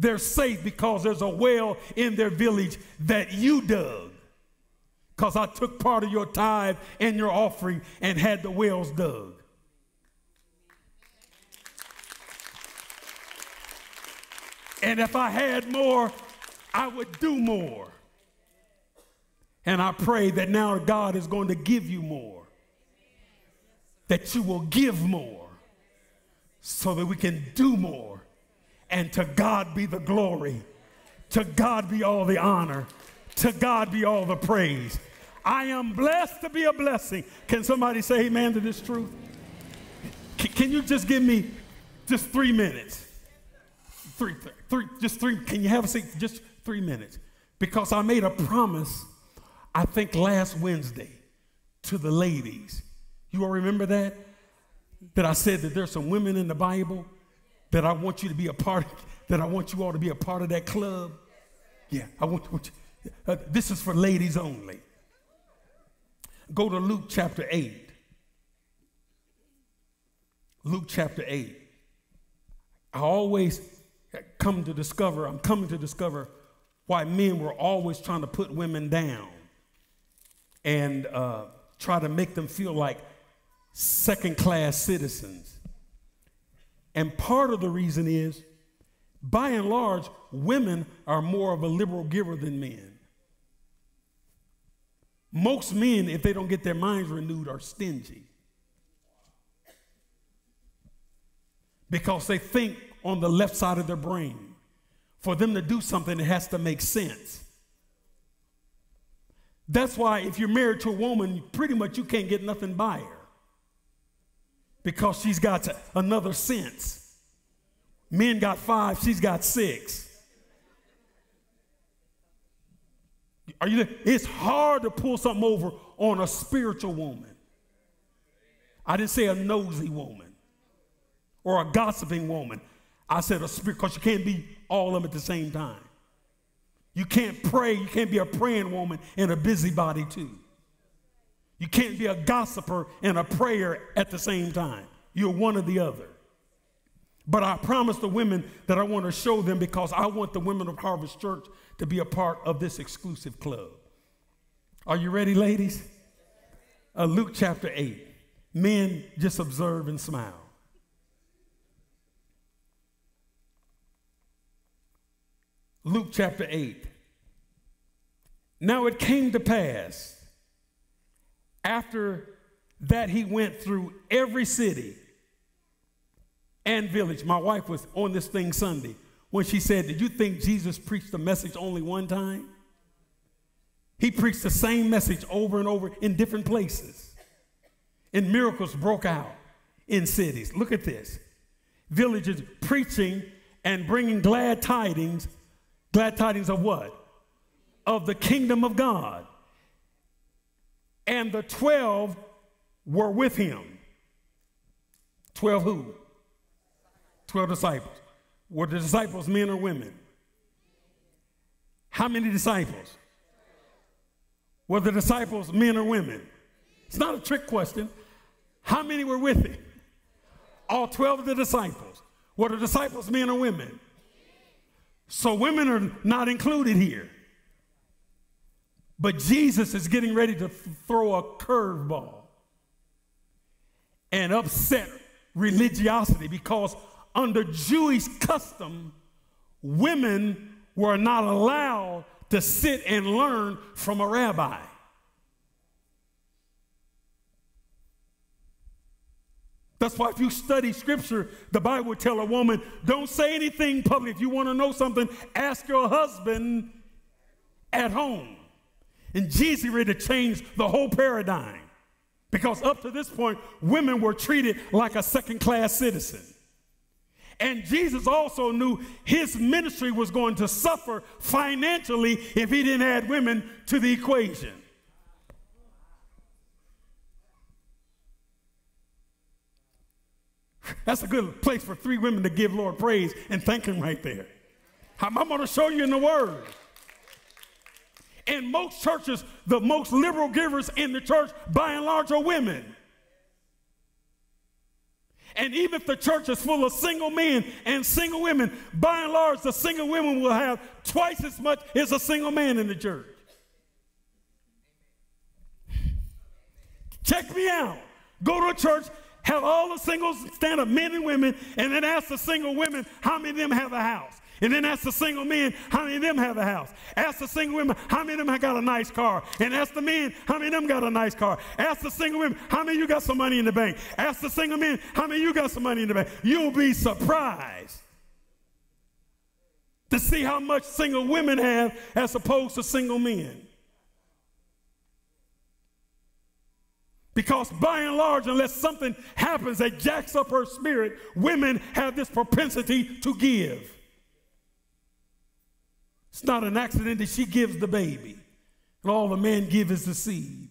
They're safe because there's a well in their village that you dug. Because I took part of your tithe and your offering and had the wells dug. And if I had more, I would do more. And I pray that now God is going to give you more. That you will give more so that we can do more. And to God be the glory. To God be all the honor. To God be all the praise. I am blessed to be a blessing. Can somebody say amen to this truth? Can you just give me just 3 minutes? Just three. Can you have a seat? Just 3 minutes. Because I made a promise, I think last Wednesday, to the ladies. You all remember that? That I said that there's some women in the Bible that I want you to be a part of, that I want you all to be a part of that club. Yeah, I want you. This is for ladies only. Go to Luke chapter 8. Luke chapter 8. I always come to discover, I'm coming to discover why men were always trying to put women down and try to make them feel like second-class citizens. And part of the reason is, by and large, women are more of a liberal giver than men. Most men, if they don't get their minds renewed, are stingy. Because they think on the left side of their brain. For them to do something, it has to make sense. That's why if you're married to a woman, pretty much you can't get nothing by her. Because she's got another sense. Men got 5, she's got 6. Are you there? It's hard to pull something over on a spiritual woman. I didn't say a nosy woman or a gossiping woman. I said a spirit, because you can't be all of them at the same time. You can't pray. You can't be a praying woman and a busybody too. You can't be a gossiper and a prayer at the same time. You're one or the other. But I promise the women that I want to show them, because I want the women of Harvest Church to be a part of this exclusive club. Are you ready, ladies? Luke chapter 8. Men, just observe and smile. Luke chapter 8. Now it came to pass, after that he went through every city and village. My wife was on this thing Sunday when she said, did you think Jesus preached the message only one time? He preached the same message over and over in different places. And miracles broke out in cities. Look at this. Villages preaching and bringing glad tidings. Glad tidings of what? Of the kingdom of God. And the 12 were with him. 12 who? 12 disciples. Were the disciples men or women? How many disciples? Were the disciples men or women? It's not a trick question. How many were with him? All 12 of the disciples. Were the disciples men or women? So women are not included here. But Jesus is getting ready to throw a curveball and upset religiosity, because under Jewish custom, women were not allowed to sit and learn from a rabbi. That's why if you study scripture, the Bible would tell a woman, don't say anything public. If you want to know something, ask your husband at home. And Jesus really changed the whole paradigm, because up to this point, women were treated like a second-class citizen. And Jesus also knew his ministry was going to suffer financially if he didn't add women to the equation. That's a good place for 3 women to give Lord praise and thank him right there. I'm going to show you in the word. In most churches, the most liberal givers in the church, by and large, are women. And even if the church is full of single men and single women, by and large, the single women will have twice as much as a single man in the church. Check me out. Go to a church, have all the singles stand up, men and women, and then ask the single women how many of them have a house. And then ask the single men how many of them have a house. Ask the single women how many of them have got a nice car. And ask the men how many of them got a nice car. Ask the single women how many of you got some money in the bank. Ask the single men how many of you got some money in the bank. You'll be surprised to see how much single women have as opposed to single men. Because by and large, unless something happens that jacks up her spirit, women have this propensity to give. It's not an accident that she gives the baby, and all the men give is the seed.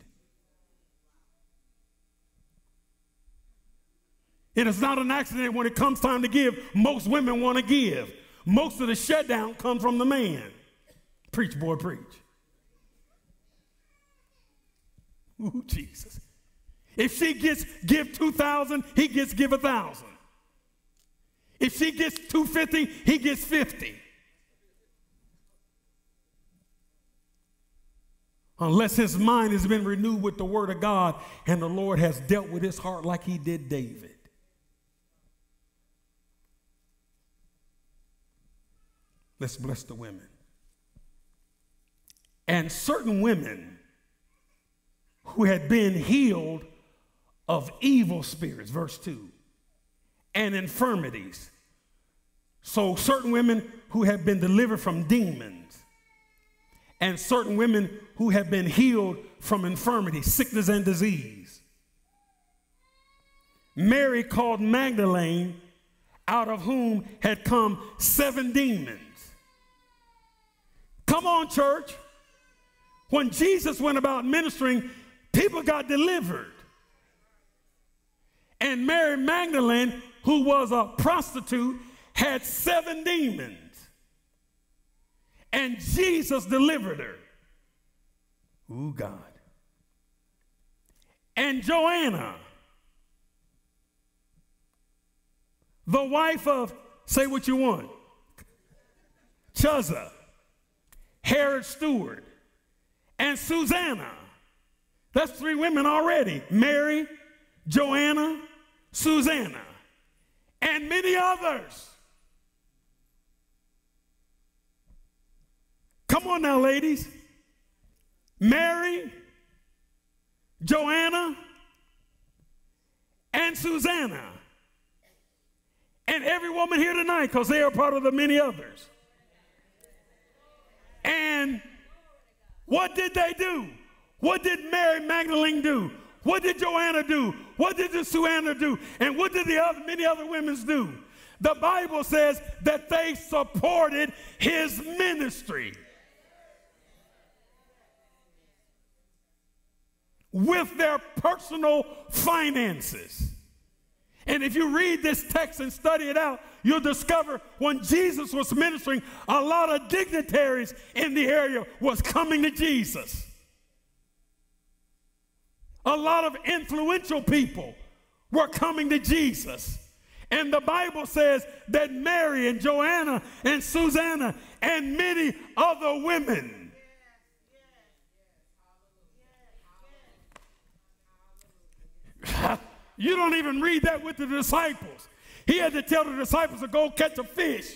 It is not an accident when it comes time to give, most women want to give. Most of the shutdown comes from the man. Preach, boy, preach. Ooh, Jesus. If she gets give 2,000, he gets give 1,000. If she gets 250, he gets 50. Unless his mind has been renewed with the word of God and the Lord has dealt with his heart like he did David. Let's bless the women. And certain women who had been healed of evil spirits, verse 2, and infirmities. So certain women who have been delivered from demons, and certain women who have been healed from infirmity, sickness, and disease. Mary called Magdalene, out of whom had come 7 demons. Come on, church. When Jesus went about ministering, people got delivered. And Mary Magdalene, who was a prostitute, had 7 demons. And Jesus delivered her. Ooh, God. And Joanna, the wife of, say what you want, Chuza, Herod's steward, and Susanna. That's 3 women already. Mary, Joanna, Susanna, and many others. Come on now, ladies. Mary, Joanna, and Susanna, and every woman here tonight, because they are part of the many others. And what did they do? What did Mary Magdalene do? What did Joanna do? What did the Susanna do? And what did the many other women do? The Bible says that they supported his ministry with their personal finances. And if you read this text and study it out, you'll discover when Jesus was ministering, a lot of dignitaries in the area was coming to Jesus. A lot of influential people were coming to Jesus. And the Bible says that Mary and Joanna and Susanna and many other women you don't even read that with the disciples. He had to tell the disciples to go catch a fish.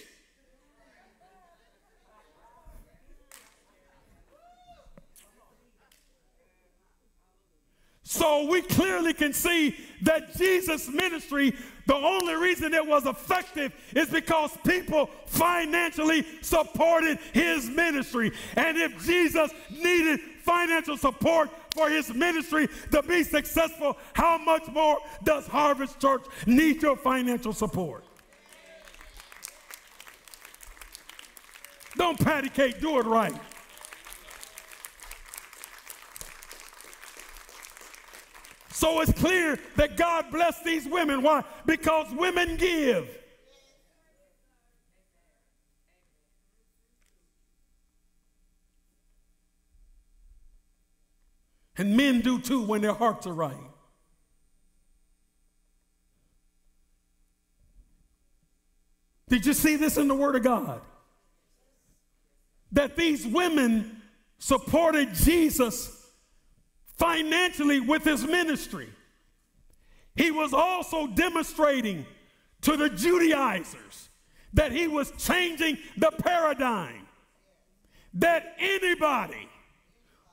So we clearly can see that Jesus' ministry, the only reason it was effective is because people financially supported his ministry. And if Jesus needed financial support for his ministry to be successful, how much more does Harvest Church need your financial support? Don't patty cake, do it right. So it's clear that God blessed these women. Why? Because women give. And men do too when their hearts are right. Did you see this in the Word of God? That these women supported Jesus financially with his ministry. He was also demonstrating to the Judaizers that he was changing the paradigm, that anybody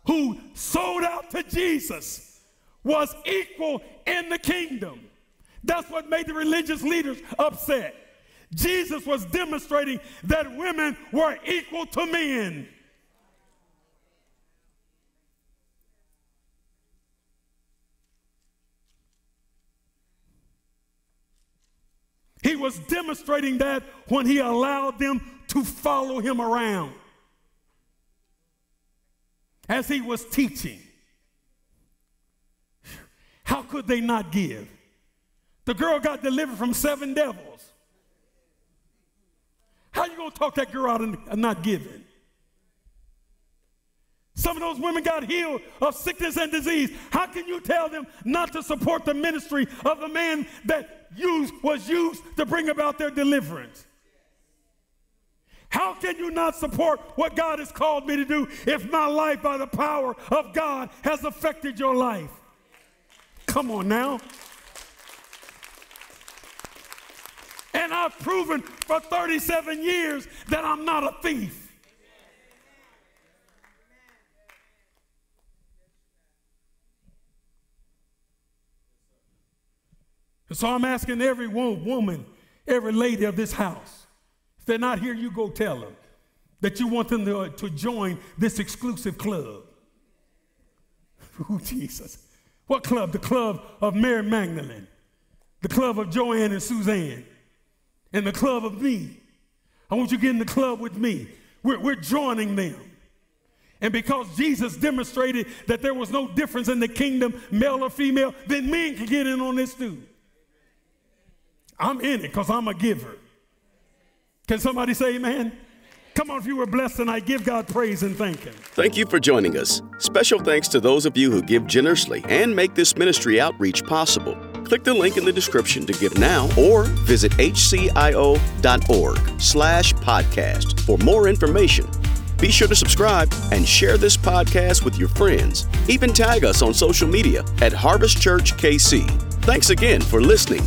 who sold out to Jesus was equal in the kingdom. That's what made the religious leaders upset. Jesus was demonstrating that women were equal to men. He was demonstrating that when he allowed them to follow him around as he was teaching. How could they not give? The girl got delivered from 7 devils. How you going to talk that girl out of not giving? Some of those women got healed of sickness and disease. How can you tell them not to support the ministry of the man that was used to bring about their deliverance? How can you not support what God has called me to do if my life by the power of God has affected your life? Come on now. And I've proven for 37 years that I'm not a thief. And so I'm asking every woman, every lady of this house, if they're not here, you go tell them that you want them to join this exclusive club. Oh, Jesus. What club? The club of Mary Magdalene, the club of Joanna and Susanna. In the club of me. I want you to get in the club with me. We're joining them. And because Jesus demonstrated that there was no difference in the kingdom, male or female, then men can get in on this too. I'm in it because I'm a giver. Can somebody say amen? Come on, if you were blessed tonight, give God praise and thank him. Thank you for joining us. Special thanks to those of you who give generously and make this ministry outreach possible. Click the link in the description to give now or visit hcio.org/podcast for more information. Be sure to subscribe and share this podcast with your friends. Even tag us on social media at Harvest Church KC. Thanks again for listening.